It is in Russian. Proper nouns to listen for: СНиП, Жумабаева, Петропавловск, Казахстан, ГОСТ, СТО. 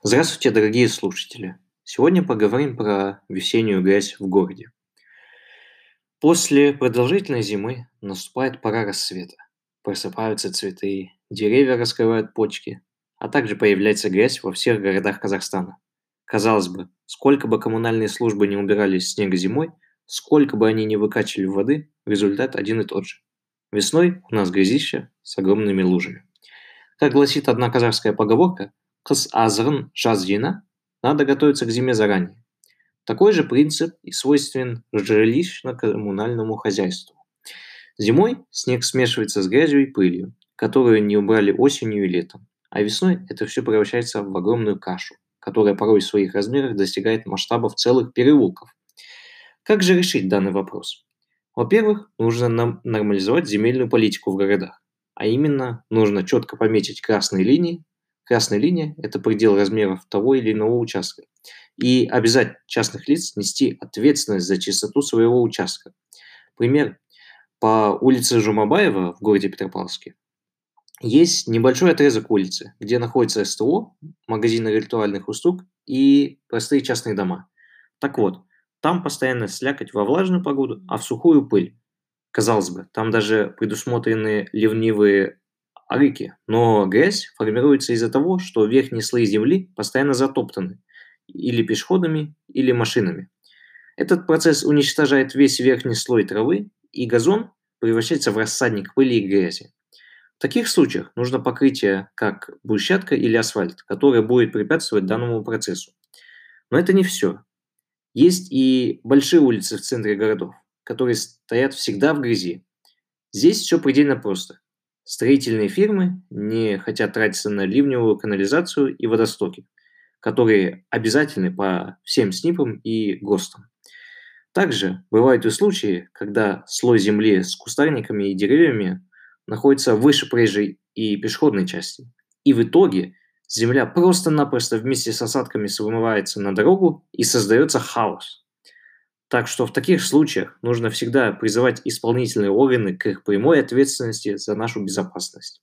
Здравствуйте, дорогие слушатели! Сегодня поговорим про весеннюю грязь в городе. После продолжительной зимы наступает пора рассвета. Просыпаются цветы, деревья раскрывают почки, а также появляется грязь во всех городах Казахстана. Казалось бы, сколько бы коммунальные службы не убирали снега зимой, сколько бы они ни выкачали воды, результат один и тот же. Весной у нас грязище с огромными лужами. Как гласит одна казахская поговорка, «Кыс азығын жаз жина», надо готовиться к зиме заранее. Такой же принцип и свойственен жилищно-коммунальному хозяйству. Зимой снег смешивается с грязью и пылью, которую не убрали осенью и летом, а весной это все превращается в огромную кашу, которая порой в своих размерах достигает масштабов целых переулков. Как же решить данный вопрос? Во-первых, нужно нормализовать земельную политику в городах, а именно нужно четко пометить красные линии. Красная линия – это предел размеров того или иного участка. И обязать частных лиц нести ответственность за чистоту своего участка. Пример. По улице Жумабаева в городе Петропавловске есть небольшой отрезок улицы, где находится СТО, магазины ритуальных услуг и простые частные дома. Так вот, там постоянно слякоть во влажную погоду, а в сухую пыль. Казалось бы, там даже предусмотрены ливневые арыки, но грязь формируется из-за того, что верхние слои земли постоянно затоптаны или пешеходами, или машинами. Этот процесс уничтожает весь верхний слой травы, и газон превращается в рассадник пыли и грязи. В таких случаях нужно покрытие как брусчатка или асфальт, которое будет препятствовать данному процессу. Но это не все. Есть и большие улицы в центре городов, которые стоят всегда в грязи. Здесь все предельно просто. Строительные фирмы не хотят тратиться на ливневую канализацию и водостоки, которые обязательны по всем СНиПам и ГОСТам. Также бывают и случаи, когда слой земли с кустарниками и деревьями находится выше проезжей и пешеходной части. И в итоге земля просто-напросто вместе с осадками вымывается на дорогу и создается хаос. Так что в таких случаях нужно всегда призывать исполнительные органы к их прямой ответственности за нашу безопасность.